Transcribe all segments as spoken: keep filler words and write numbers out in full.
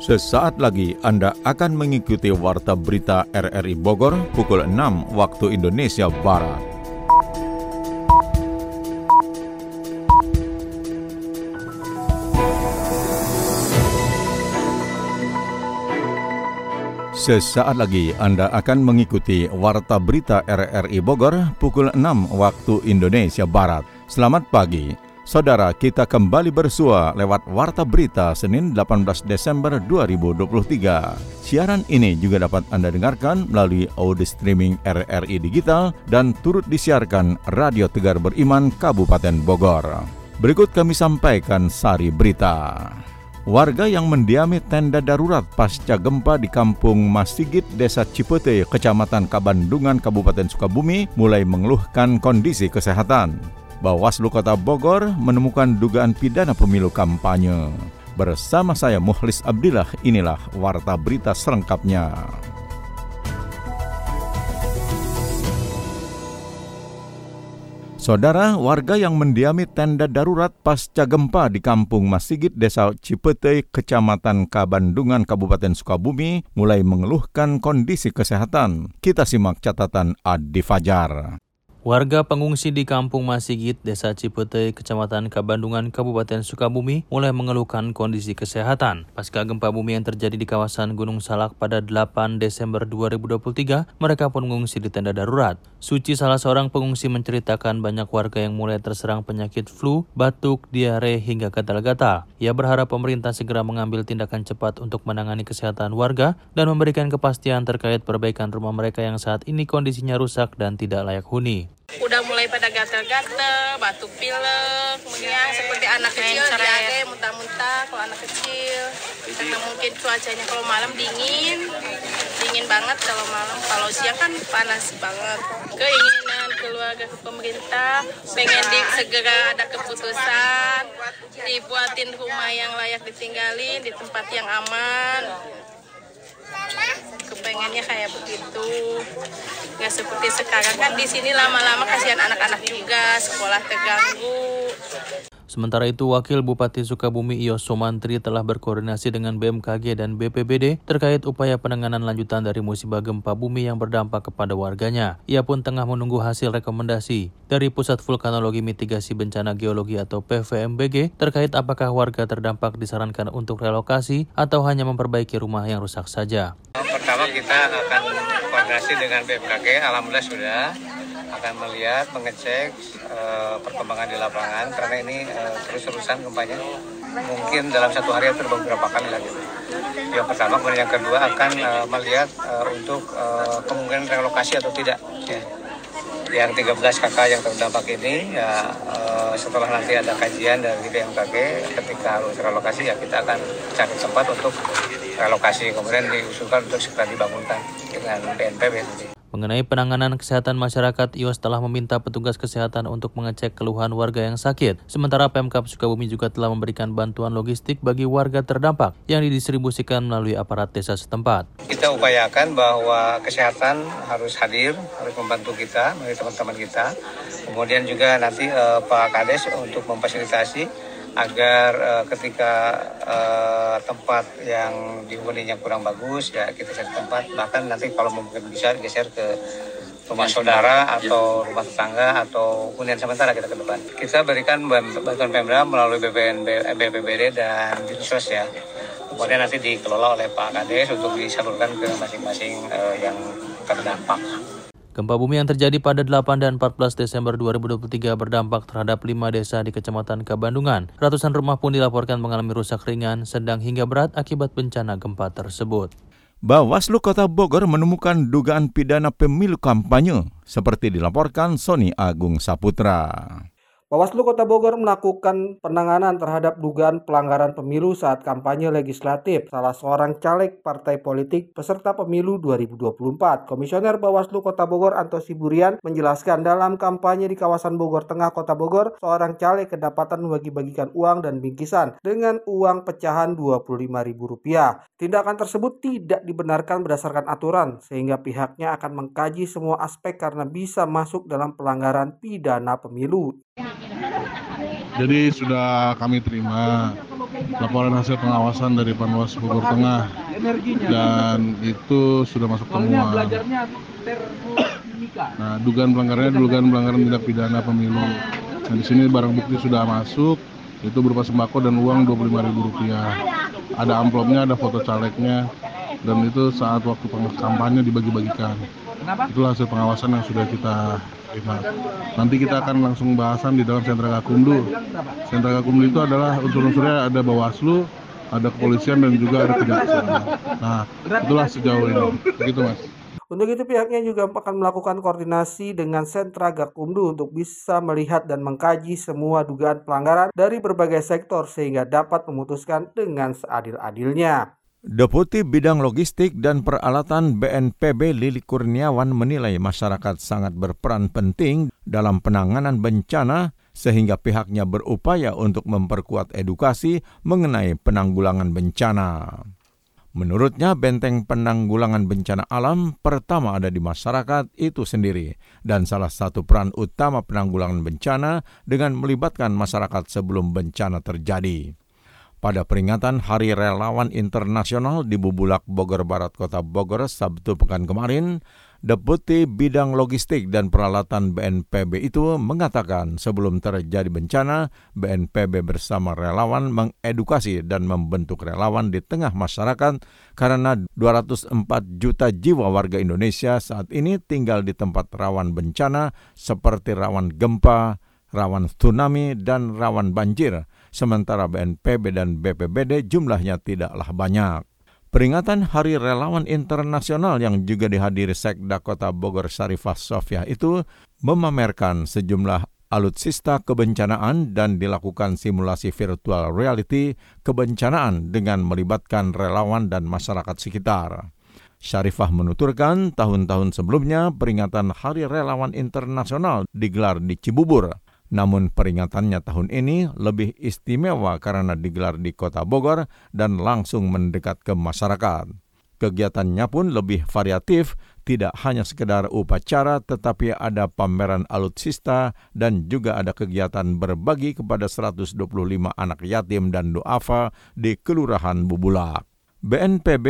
Sesaat lagi Anda akan mengikuti Warta Berita R R I Bogor pukul enam waktu Indonesia Barat. Sesaat lagi Anda akan mengikuti Warta Berita R R I Bogor pukul enam waktu Indonesia Barat. Selamat pagi, saudara, kita kembali bersua lewat Warta Berita Senin delapan belas Desember dua ribu dua puluh tiga. Siaran ini juga dapat Anda dengarkan melalui audio streaming R R I Digital dan turut disiarkan Radio Tegar Beriman Kabupaten Bogor. Berikut kami sampaikan sari berita. Warga yang mendiami tenda darurat pasca gempa di Kampung Masigit, Desa Cipete, Kecamatan Kabandungan, Kabupaten Sukabumi, mulai mengeluhkan kondisi kesehatan. Bawaslu Kota Bogor menemukan dugaan pidana pemilu kampanye. Bersama saya Muhlis Abdillah, inilah Warta Berita selengkapnya. Saudara, warga yang mendiami tenda darurat pasca gempa di Kampung Masigit, Desa Cipete, Kecamatan Kabandungan, Kabupaten Sukabumi, mulai mengeluhkan kondisi kesehatan. Kita simak catatan Adi Fajar. Warga pengungsi di Kampung Masigit, Desa Cipete, Kecamatan Kabandungan, Kabupaten Sukabumi, mulai mengeluhkan kondisi kesehatan. Pasca gempa bumi yang terjadi di kawasan Gunung Salak pada delapan Desember dua ribu dua puluh tiga, mereka pun mengungsi di tenda darurat. Suci, salah seorang pengungsi, menceritakan banyak warga yang mulai terserang penyakit flu, batuk, diare, hingga gatal-gatal. Ia berharap pemerintah segera mengambil tindakan cepat untuk menangani kesehatan warga dan memberikan kepastian terkait perbaikan rumah mereka yang saat ini kondisinya rusak dan tidak layak huni. Udah mulai pada gatal-gatal, batuk pilek, menyiang seperti anak kecil, diare, muntah-muntah kalau anak kecil. Karena mungkin cuacanya kalau malam dingin. Dingin banget kalau malam, kalau siang kan panas banget. Keinginan keluarga ke pemerintah, pengen di, segera ada keputusan, dibuatin rumah yang layak ditinggalin, di tempat yang aman. Kepengennya kayak begitu, nggak seperti sekarang kan di sini lama-lama kasihan anak-anak juga, sekolah terganggu. Sementara itu, Wakil Bupati Sukabumi Iyos Somantri telah berkoordinasi dengan B M K G dan B P B D terkait upaya penanganan lanjutan dari musibah gempa bumi yang berdampak kepada warganya. Ia pun tengah menunggu hasil rekomendasi dari Pusat Vulkanologi Mitigasi Bencana Geologi atau P V M B G terkait apakah warga terdampak disarankan untuk relokasi atau hanya memperbaiki rumah yang rusak saja. Pertama, kita akan koordinasi dengan B M K G, alhamdulillah sudah. Akan melihat, mengecek uh, perkembangan di lapangan karena ini uh, terus-terusan gempanya mungkin dalam satu hari atau beberapa kali lagi. Yang pertama, kemudian yang kedua akan uh, melihat uh, untuk uh, kemungkinan relokasi atau tidak. Ya. Yang tiga belas K K yang terdampak ini, ya, uh, setelah nanti ada kajian dari B M K G, ketika harus relokasi ya kita akan cari tempat untuk relokasi. Kemudian diusulkan untuk segera dibangunkan dengan B N P B. Mengenai penanganan kesehatan masyarakat, Iyos telah meminta petugas kesehatan untuk mengecek keluhan warga yang sakit. Sementara Pemkab Sukabumi juga telah memberikan bantuan logistik bagi warga terdampak yang didistribusikan melalui aparat desa setempat. Kita upayakan bahwa kesehatan harus hadir, harus membantu kita, melalui teman-teman kita. Kemudian juga nanti eh, Pak Kades untuk memfasilitasi agar uh, ketika uh, tempat yang dihuninya kurang bagus, ya kita cari tempat, bahkan nanti kalau mungkin bisa geser ke rumah saudara atau rumah tetangga atau hunian sementara kita ke depan. Kita berikan bantuan Pemda melalui B P B D dan Dinsos ya. Kemudian nanti dikelola oleh Pak Kades untuk disalurkan ke masing-masing uh, yang terdampak. Gempa bumi yang terjadi pada delapan dan empat belas Desember dua ribu dua puluh tiga berdampak terhadap lima desa di Kecamatan Kabandungan. Ratusan rumah pun dilaporkan mengalami rusak ringan, sedang hingga berat akibat bencana gempa tersebut. Bawaslu Kota Bogor menemukan dugaan pidana pemilu kampanye, seperti dilaporkan Sony Agung Saputra. Bawaslu Kota Bogor melakukan penanganan terhadap dugaan pelanggaran pemilu saat kampanye legislatif salah seorang caleg partai politik peserta pemilu dua ribu dua puluh empat. Komisioner Bawaslu Kota Bogor Anto Siburian menjelaskan dalam kampanye di kawasan Bogor Tengah Kota Bogor, seorang caleg kedapatan membagi-bagikan uang dan bingkisan dengan uang pecahan dua puluh lima ribu rupiah. Tindakan tersebut tidak dibenarkan berdasarkan aturan, sehingga pihaknya akan mengkaji semua aspek karena bisa masuk dalam pelanggaran pidana pemilu. Jadi sudah kami terima laporan hasil pengawasan dari Panwaslu Bogor Tengah dan itu sudah masuk temuan. Nah, dugaan pelanggarannya dugaan pelanggaran tindak pidana pemilu. Nah, di sini barang bukti sudah masuk, itu berupa sembako dan uang dua puluh lima ribu rupiah. Ada amplopnya, ada foto calegnya, dan itu saat waktu kampanye dibagi-bagikan. Itulah hasil pengawasan yang sudah kita terima. Nanti kita akan langsung bahasan di dalam Sentra Gakumdu. Sentra Gakumdu itu adalah unsur-unsurnya ada Bawaslu, ada kepolisian, dan juga ada kejaksaan. Nah, itulah sejauh ini. Begitu, Mas. Untuk itu pihaknya juga akan melakukan koordinasi dengan Sentra Gakumdu untuk bisa melihat dan mengkaji semua dugaan pelanggaran dari berbagai sektor sehingga dapat memutuskan dengan seadil-adilnya. Deputi Bidang Logistik dan Peralatan B N P B Lili Kurniawan menilai masyarakat sangat berperan penting dalam penanganan bencana sehingga pihaknya berupaya untuk memperkuat edukasi mengenai penanggulangan bencana. Menurutnya, benteng penanggulangan bencana alam pertama ada di masyarakat itu sendiri, dan salah satu peran utama penanggulangan bencana dengan melibatkan masyarakat sebelum bencana terjadi. Pada peringatan Hari Relawan Internasional di Bubulak, Bogor Barat, Kota Bogor, Sabtu pekan kemarin, Deputi Bidang Logistik dan Peralatan B N P B itu mengatakan sebelum terjadi bencana, B N P B bersama relawan mengedukasi dan membentuk relawan di tengah masyarakat karena dua ratus empat juta jiwa warga Indonesia saat ini tinggal di tempat rawan bencana seperti rawan gempa, rawan tsunami, dan rawan banjir, sementara B N P B dan B P B D jumlahnya tidaklah banyak. Peringatan Hari Relawan Internasional yang juga dihadiri Sekda Kota Bogor Syarifah Sofia itu memamerkan sejumlah alutsista kebencanaan dan dilakukan simulasi virtual reality kebencanaan dengan melibatkan relawan dan masyarakat sekitar. Syarifah menuturkan tahun-tahun sebelumnya peringatan Hari Relawan Internasional digelar di Cibubur. Namun peringatannya tahun ini lebih istimewa karena digelar di Kota Bogor dan langsung mendekat ke masyarakat. Kegiatannya pun lebih variatif, tidak hanya sekedar upacara tetapi ada pameran alutsista dan juga ada kegiatan berbagi kepada seratus dua puluh lima anak yatim dan duafa di Kelurahan Bubulak. B N P B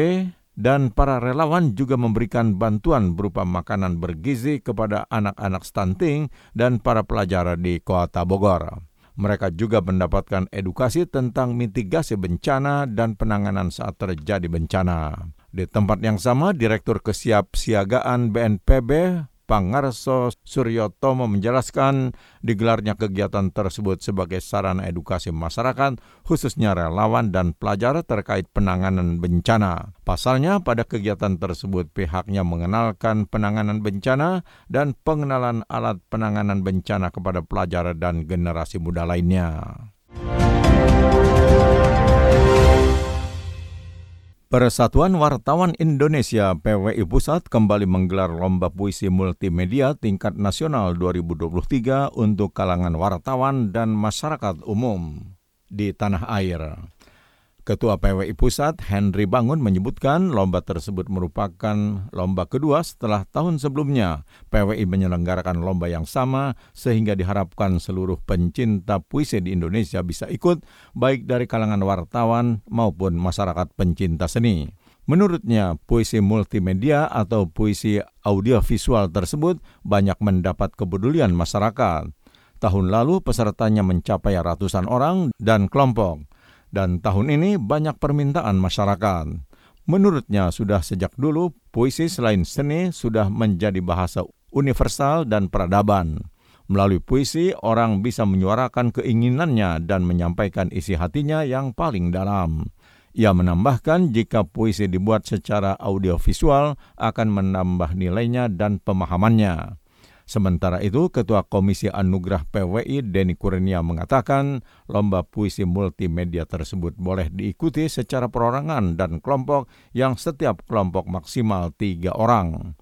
dan para relawan juga memberikan bantuan berupa makanan bergizi kepada anak-anak stunting dan para pelajar di Kota Bogor. Mereka juga mendapatkan edukasi tentang mitigasi bencana dan penanganan saat terjadi bencana. Di tempat yang sama, Direktur Kesiapsiagaan B N P B Pangarso Suryo Tomo menjelaskan digelarnya kegiatan tersebut sebagai sarana edukasi masyarakat, khususnya relawan dan pelajar terkait penanganan bencana. Pasalnya, pada kegiatan tersebut pihaknya mengenalkan penanganan bencana dan pengenalan alat penanganan bencana kepada pelajar dan generasi muda lainnya. Persatuan Wartawan Indonesia P W I Pusat kembali menggelar Lomba Puisi Multimedia tingkat nasional dua ribu dua puluh tiga untuk kalangan wartawan dan masyarakat umum di tanah air. Ketua P W I Pusat Henry Bangun menyebutkan lomba tersebut merupakan lomba kedua setelah tahun sebelumnya. P W I menyelenggarakan lomba yang sama sehingga diharapkan seluruh pencinta puisi di Indonesia bisa ikut baik dari kalangan wartawan maupun masyarakat pencinta seni. Menurutnya, puisi multimedia atau puisi audiovisual tersebut banyak mendapat kepedulian masyarakat. Tahun lalu pesertanya mencapai ratusan orang dan kelompok. Dan tahun ini banyak permintaan masyarakat. Menurutnya, sudah sejak dulu, puisi selain seni sudah menjadi bahasa universal dan peradaban. Melalui puisi, orang bisa menyuarakan keinginannya dan menyampaikan isi hatinya yang paling dalam. Ia menambahkan jika puisi dibuat secara audiovisual akan menambah nilainya dan pemahamannya. Sementara itu, Ketua Komisi Anugerah P W I Deni Kurnia mengatakan lomba puisi multimedia tersebut boleh diikuti secara perorangan dan kelompok yang setiap kelompok maksimal tiga orang.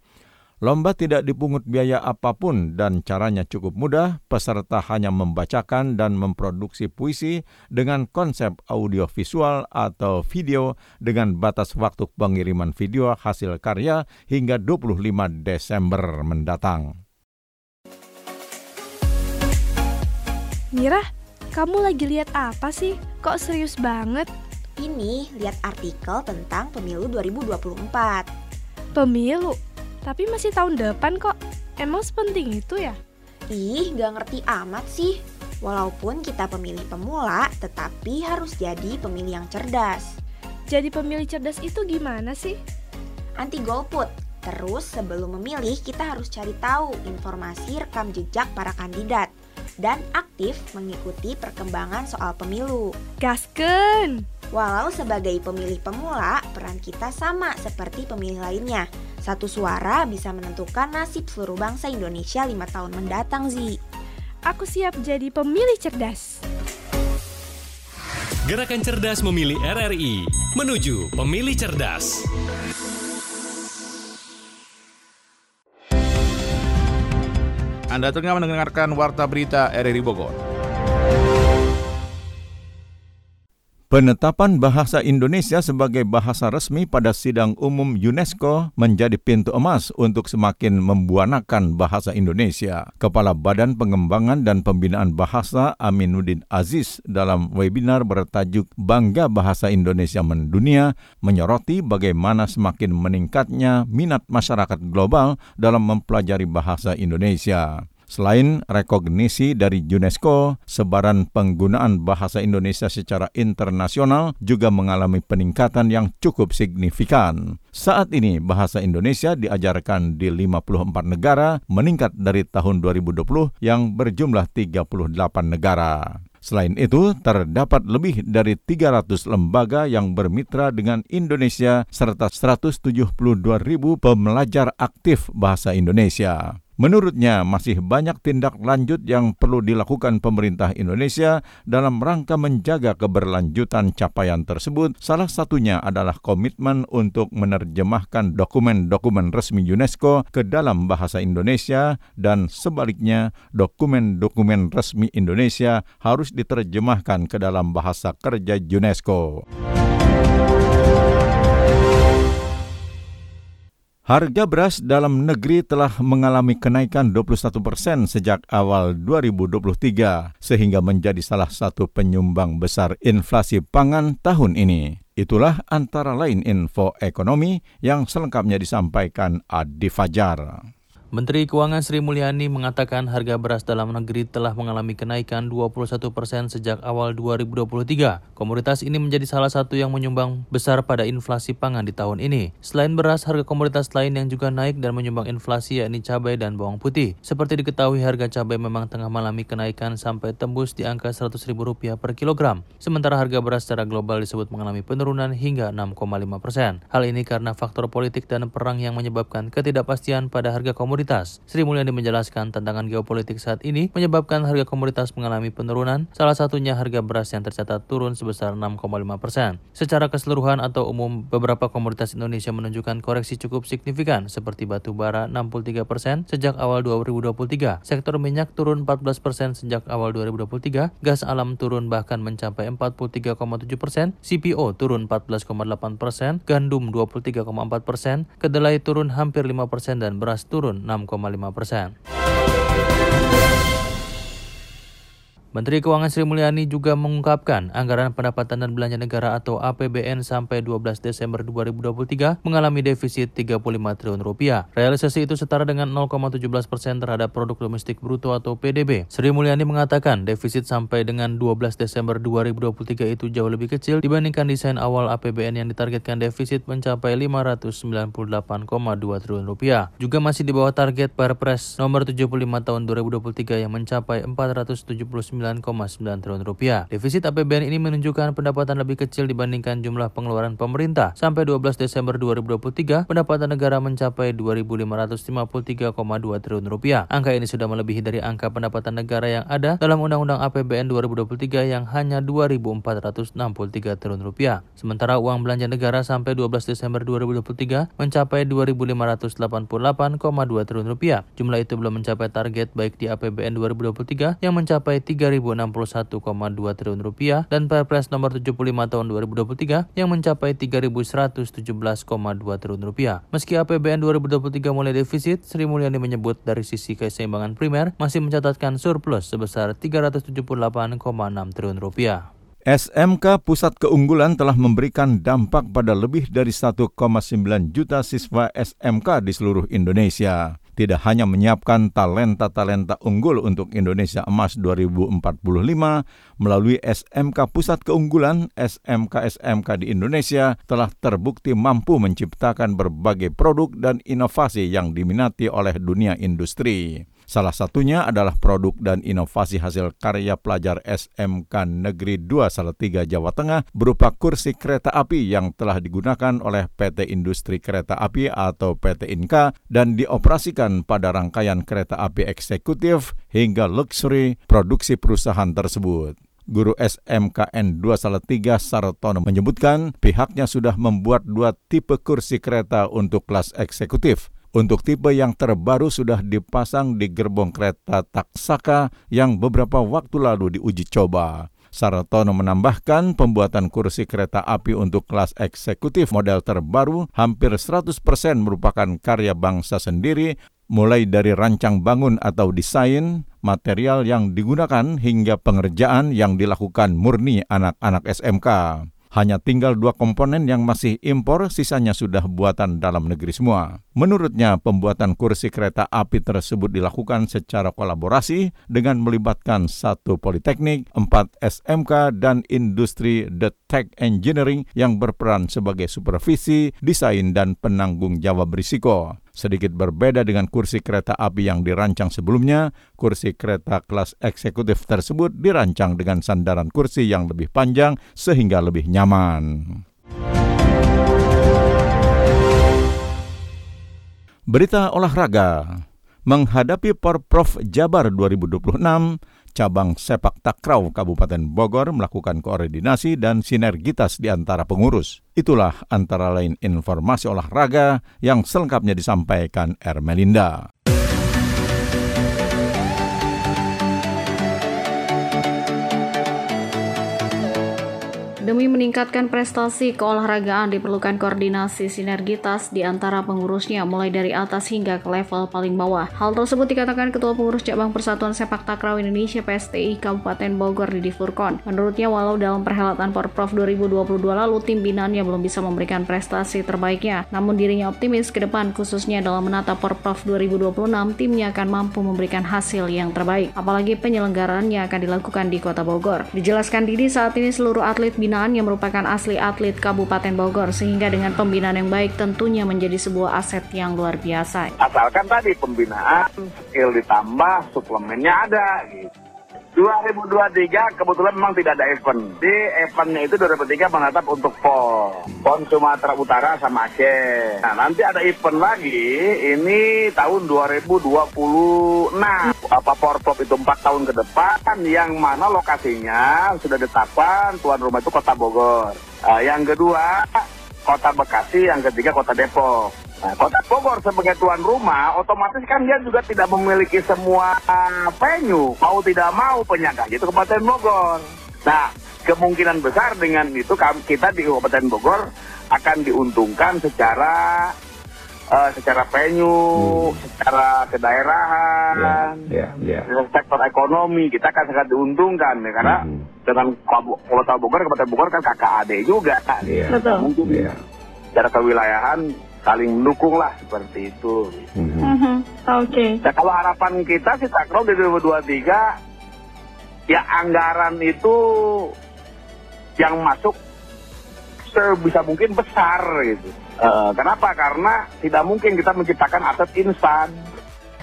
Lomba tidak dipungut biaya apapun dan caranya cukup mudah, peserta hanya membacakan dan memproduksi puisi dengan konsep audiovisual atau video dengan batas waktu pengiriman video hasil karya hingga dua puluh lima Desember mendatang. Mira, Kamu lagi lihat apa sih? Kok serius banget? Ini lihat artikel tentang pemilu dua ribu dua puluh empat. Pemilu? Tapi masih tahun depan kok. Emang sepenting itu ya? Ih, gak ngerti amat sih. Walaupun kita pemilih pemula, tetapi harus jadi pemilih yang cerdas. Jadi pemilih cerdas itu gimana sih? Anti golput. Terus sebelum memilih, kita harus cari tahu informasi rekam jejak para kandidat dan aktif mengikuti perkembangan soal pemilu. Gaskeun! Walau sebagai pemilih pemula, peran kita sama seperti pemilih lainnya. Satu suara bisa menentukan nasib seluruh bangsa Indonesia lima tahun mendatang, Zi. Aku siap jadi pemilih cerdas. Gerakan Cerdas Memilih R R I menuju pemilih cerdas. Anda tengah mendengarkan Warta Berita R R I Bogor. Penetapan bahasa Indonesia sebagai bahasa resmi pada sidang umum UNESCO menjadi pintu emas untuk semakin membuanakan bahasa Indonesia. Kepala Badan Pengembangan dan Pembinaan Bahasa Aminuddin Aziz dalam webinar bertajuk Bangga Bahasa Indonesia Mendunia menyoroti bagaimana semakin meningkatnya minat masyarakat global dalam mempelajari bahasa Indonesia. Selain rekognisi dari UNESCO, sebaran penggunaan bahasa Indonesia secara internasional juga mengalami peningkatan yang cukup signifikan. Saat ini, bahasa Indonesia diajarkan di lima puluh empat negara, meningkat dari tahun dua ribu dua puluh yang berjumlah tiga puluh delapan negara. Selain itu, terdapat lebih dari tiga ratus lembaga yang bermitra dengan Indonesia serta seratus tujuh puluh dua ribu pembelajar aktif bahasa Indonesia. Menurutnya, masih banyak tindak lanjut yang perlu dilakukan pemerintah Indonesia dalam rangka menjaga keberlanjutan capaian tersebut. Salah satunya adalah komitmen untuk menerjemahkan dokumen-dokumen resmi UNESCO ke dalam bahasa Indonesia dan sebaliknya, dokumen-dokumen resmi Indonesia harus diterjemahkan ke dalam bahasa kerja UNESCO. Harga beras dalam negeri telah mengalami kenaikan dua puluh satu persen sejak awal dua ribu dua puluh tiga, sehingga menjadi salah satu penyumbang besar inflasi pangan tahun ini. Itulah antara lain info ekonomi yang selengkapnya disampaikan Adi Fajar. Menteri Keuangan Sri Mulyani mengatakan harga beras dalam negeri telah mengalami kenaikan dua puluh satu persen sejak awal dua ribu dua puluh tiga. Komoditas ini menjadi salah satu yang menyumbang besar pada inflasi pangan di tahun ini. Selain beras, harga komoditas lain yang juga naik dan menyumbang inflasi yakni cabai dan bawang putih. Seperti diketahui, harga cabai memang tengah mengalami kenaikan sampai tembus di angka seratus ribu rupiah per kilogram. Sementara harga beras secara global disebut mengalami penurunan hingga enam koma lima persen. Hal ini karena faktor politik dan perang yang menyebabkan ketidakpastian pada harga komoditas. Sri Mulyani menjelaskan tantangan geopolitik saat ini menyebabkan harga komoditas mengalami penurunan, salah satunya harga beras yang tercatat turun sebesar enam koma lima persen. Secara keseluruhan atau umum, beberapa komoditas Indonesia menunjukkan koreksi cukup signifikan, seperti batu bara enam puluh tiga persen sejak awal dua ribu dua puluh tiga, sektor minyak turun empat belas persen sejak awal dua ribu dua puluh tiga, gas alam turun bahkan mencapai empat puluh tiga koma tujuh persen, C P O turun empat belas koma delapan persen, gandum dua puluh tiga koma empat persen, kedelai turun hampir lima persen, dan beras turun enam koma lima persen. Menteri Keuangan Sri Mulyani juga mengungkapkan anggaran pendapatan dan belanja negara atau A P B N sampai dua belas Desember dua ribu dua puluh tiga mengalami defisit tiga puluh lima triliun rupiah. Realisasi itu setara dengan nol koma tujuh belas persen terhadap produk domestik bruto atau P D B. Sri Mulyani mengatakan defisit sampai dengan dua belas Desember dua ribu dua puluh tiga itu jauh lebih kecil dibandingkan desain awal A P B N yang ditargetkan defisit mencapai lima ratus sembilan puluh delapan koma dua triliun rupiah. Juga masih di bawah target Perpres nomor tujuh puluh lima tahun dua ribu dua puluh tiga yang mencapai empat ratus tujuh puluh sembilan koma sembilan triliun rupiah. Defisit A P B N ini menunjukkan pendapatan lebih kecil dibandingkan jumlah pengeluaran pemerintah. Sampai dua belas Desember dua ribu dua puluh tiga, pendapatan negara mencapai dua ribu lima ratus lima puluh tiga koma dua triliun rupiah. Angka ini sudah melebihi dari angka pendapatan negara yang ada dalam Undang-Undang A P B N dua ribu dua puluh tiga yang hanya dua ribu empat ratus enam puluh tiga triliun rupiah. Sementara uang belanja negara sampai dua belas Desember dua ribu dua puluh tiga mencapai dua ribu lima ratus delapan puluh delapan koma dua triliun rupiah. Jumlah itu belum mencapai target baik di A P B N dua ribu dua puluh tiga yang mencapai tiga tiga ribu enam puluh satu koma dua triliun rupiah dan Perpres nomor tujuh puluh lima tahun dua ribu dua puluh tiga yang mencapai tiga ribu seratus tujuh belas koma dua triliun rupiah. Meski A P B N dua ribu dua puluh tiga mulai defisit, Sri Mulyani menyebut dari sisi keseimbangan primer masih mencatatkan surplus sebesar tiga ratus tujuh puluh delapan koma enam triliun rupiah. S M K Pusat Keunggulan telah memberikan dampak pada lebih dari satu koma sembilan juta siswa S M K di seluruh Indonesia. Tidak hanya menyiapkan talenta-talenta unggul untuk Indonesia Emas dua ribu empat puluh lima, melalui S M K Pusat Keunggulan, S M K S M K di Indonesia telah terbukti mampu menciptakan berbagai produk dan inovasi yang diminati oleh dunia industri. Salah satunya adalah produk dan inovasi hasil karya pelajar S M K Negeri dua Salatiga, Jawa Tengah berupa kursi kereta api yang telah digunakan oleh P T Industri Kereta Api atau P T INKA dan dioperasikan pada rangkaian kereta api eksekutif hingga luxury produksi perusahaan tersebut. Guru S M K N dua Salatiga Sartono menyebutkan pihaknya sudah membuat dua tipe kursi kereta untuk kelas eksekutif. Untuk tipe yang terbaru sudah dipasang di gerbong kereta Taksaka yang beberapa waktu lalu diuji coba. Sartono menambahkan pembuatan kursi kereta api untuk kelas eksekutif model terbaru hampir seratus persen merupakan karya bangsa sendiri, mulai dari rancang bangun atau desain, material yang digunakan hingga pengerjaan yang dilakukan murni anak-anak S M K. Hanya tinggal dua komponen yang masih impor, sisanya sudah buatan dalam negeri semua. Menurutnya, pembuatan kursi kereta api tersebut dilakukan secara kolaborasi dengan melibatkan satu politeknik, empat S M K, dan industri The Tech Engineering yang berperan sebagai supervisi, desain, dan penanggung jawab risiko. Sedikit berbeda dengan kursi kereta api yang dirancang sebelumnya, kursi kereta kelas eksekutif tersebut dirancang dengan sandaran kursi yang lebih panjang sehingga lebih nyaman. Berita olahraga. Menghadapi Porprov Jabar dua ribu dua puluh enam, Cabang Sepak Takraw Kabupaten Bogor melakukan koordinasi dan sinergitas di antara pengurus. Itulah antara lain informasi olahraga yang selengkapnya disampaikan Ermelinda. Demi meningkatkan prestasi keolahragaan diperlukan koordinasi sinergitas di antara pengurusnya mulai dari atas hingga ke level paling bawah. Hal tersebut dikatakan Ketua Pengurus Cabang Persatuan Sepak Takraw Indonesia P S T I Kabupaten Bogor Didi Furkon. Menurutnya walau dalam perhelatan Porprov dua ribu dua puluh dua lalu tim binaannya belum bisa memberikan prestasi terbaiknya, namun dirinya optimis ke depan khususnya dalam menata Porprov dua ribu dua puluh enam timnya akan mampu memberikan hasil yang terbaik. Apalagi penyelenggaraannya akan dilakukan di Kota Bogor. Dijelaskan Didi saat ini seluruh atlet binaan yang merupakan asli atlet Kabupaten Bogor sehingga dengan pembinaan yang baik tentunya menjadi sebuah aset yang luar biasa. Asalkan tadi pembinaan, skill ditambah, suplemennya ada gitu. dua ribu dua puluh tiga kebetulan memang tidak ada event. Di eventnya itu dua ribu dua puluh tiga menatap untuk PON, PON Sumatera Utara sama Aceh. Nah nanti ada event lagi, ini tahun dua ribu dua puluh enam. Apa Porprov itu empat tahun ke depan, yang mana lokasinya sudah ditetapkan tuan rumah itu Kota Bogor, uh, yang kedua Kota Bekasi, yang ketiga Kota Depok. Nah, Kota Bogor sebagai tuan rumah, otomatis kan dia juga tidak memiliki semua venue, mau tidak mau penyangganya itu Kabupaten Bogor. Nah, kemungkinan besar dengan itu kita di Kabupaten Bogor akan diuntungkan secara Uh, secara venue, hmm. secara kedaerahan, yeah, yeah, yeah. sektor ekonomi kita akan sangat diuntungkan ya, karena mm-hmm. dengan Kota Bogor, Kota Bogor kan kakak adik juga, yeah. Betul. Mungkin yeah. secara kewilayahan saling mendukung lah seperti itu. Mm-hmm. Mm-hmm. Oke. Okay. Nah, kalau harapan kita sih takraw di dua ribu dua puluh tiga, ya anggaran itu yang masuk sebisa mungkin besar gitu. Uh, kenapa? Karena tidak mungkin kita menciptakan aset instan.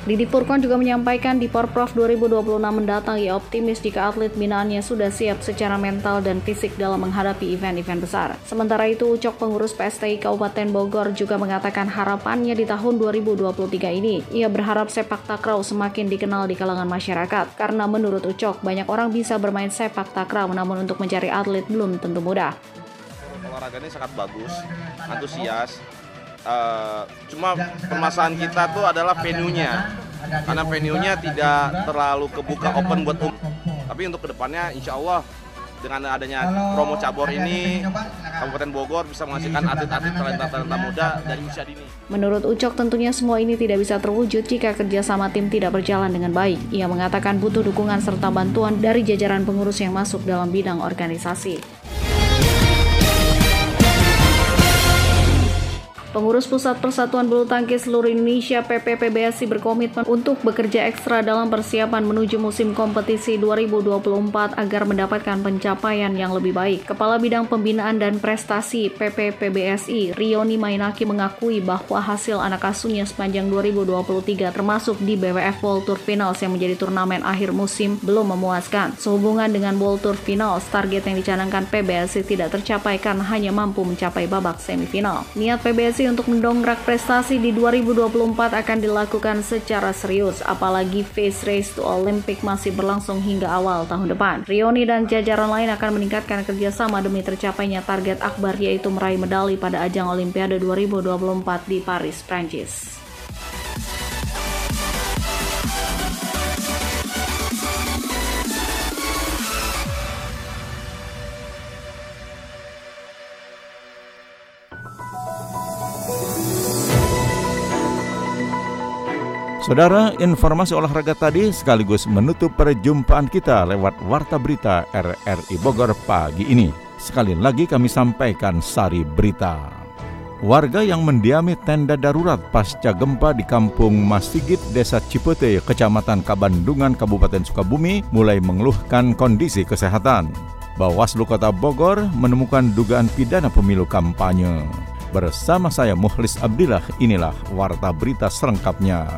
Didi Furkon juga menyampaikan di Porprov dua ribu dua puluh enam mendatang ia optimis jika atlet binaannya sudah siap secara mental dan fisik dalam menghadapi event-event besar. Sementara itu, Ucok pengurus P S T I Kabupaten Bogor juga mengatakan harapannya di tahun dua ribu dua puluh tiga ini. Ia berharap sepak takraw semakin dikenal di kalangan masyarakat. Karena menurut Ucok, banyak orang bisa bermain sepak takraw namun untuk mencari atlet belum tentu mudah. Olahraganya sangat bagus, antusias. Uh, cuma permasalahan kita tuh adalah venue-nya, karena venue-nya tidak terlalu kebuka open buat umum. Tapi untuk kedepannya insya Allah dengan adanya promo cabur ini, Kabupaten Bogor bisa menghasilkan atlet-atlet talenta-talenta muda dari usia dini. Menurut Ucok, tentunya semua ini tidak bisa terwujud jika kerjasama tim tidak berjalan dengan baik. Ia mengatakan butuh dukungan serta bantuan dari jajaran pengurus yang masuk dalam bidang organisasi. Pengurus Pusat Persatuan Bulu Tangkis Seluruh Indonesia P P P B S I berkomitmen untuk bekerja ekstra dalam persiapan menuju musim kompetisi dua ribu dua puluh empat agar mendapatkan pencapaian yang lebih baik. Kepala Bidang Pembinaan dan Prestasi P P P B S I, Rioni Mainaki, mengakui bahwa hasil anak asuhnya sepanjang dua ribu dua puluh tiga termasuk di B W F World Tour Finals yang menjadi turnamen akhir musim belum memuaskan. Sehubungan dengan World Tour Finals, target yang dicanangkan P B S I tidak tercapai karena hanya mampu mencapai babak semifinal. Niat P B S I untuk mendongkrak prestasi di dua ribu dua puluh empat akan dilakukan secara serius, apalagi face race to Olympic masih berlangsung hingga awal tahun depan. Rioni dan jajaran lain akan meningkatkan kerjasama demi tercapainya target akbar, yaitu meraih medali pada ajang Olimpiade dua ribu dua puluh empat di Paris, Prancis. Saudara, informasi olahraga tadi sekaligus menutup perjumpaan kita lewat Warta Berita R R I Bogor pagi ini. Sekali lagi kami sampaikan sari berita. Warga yang mendiami tenda darurat pasca gempa di Kampung Masigit, Desa Cipete, Kecamatan Kabandungan, Kabupaten Sukabumi mulai mengeluhkan kondisi kesehatan. Bawaslu Kota Bogor menemukan dugaan pidana pemilu kampanye. Bersama saya Muhlis Abdillah, inilah Warta Berita selengkapnya.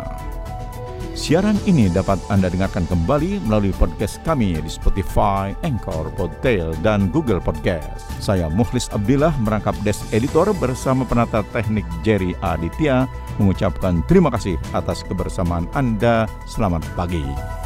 Siaran ini dapat Anda dengarkan kembali melalui podcast kami di Spotify, Anchor, Podtail, dan Google Podcast. Saya Muhlis Abdillah merangkap Desk Editor bersama penata teknik Jerry Aditya mengucapkan terima kasih atas kebersamaan Anda. Selamat pagi.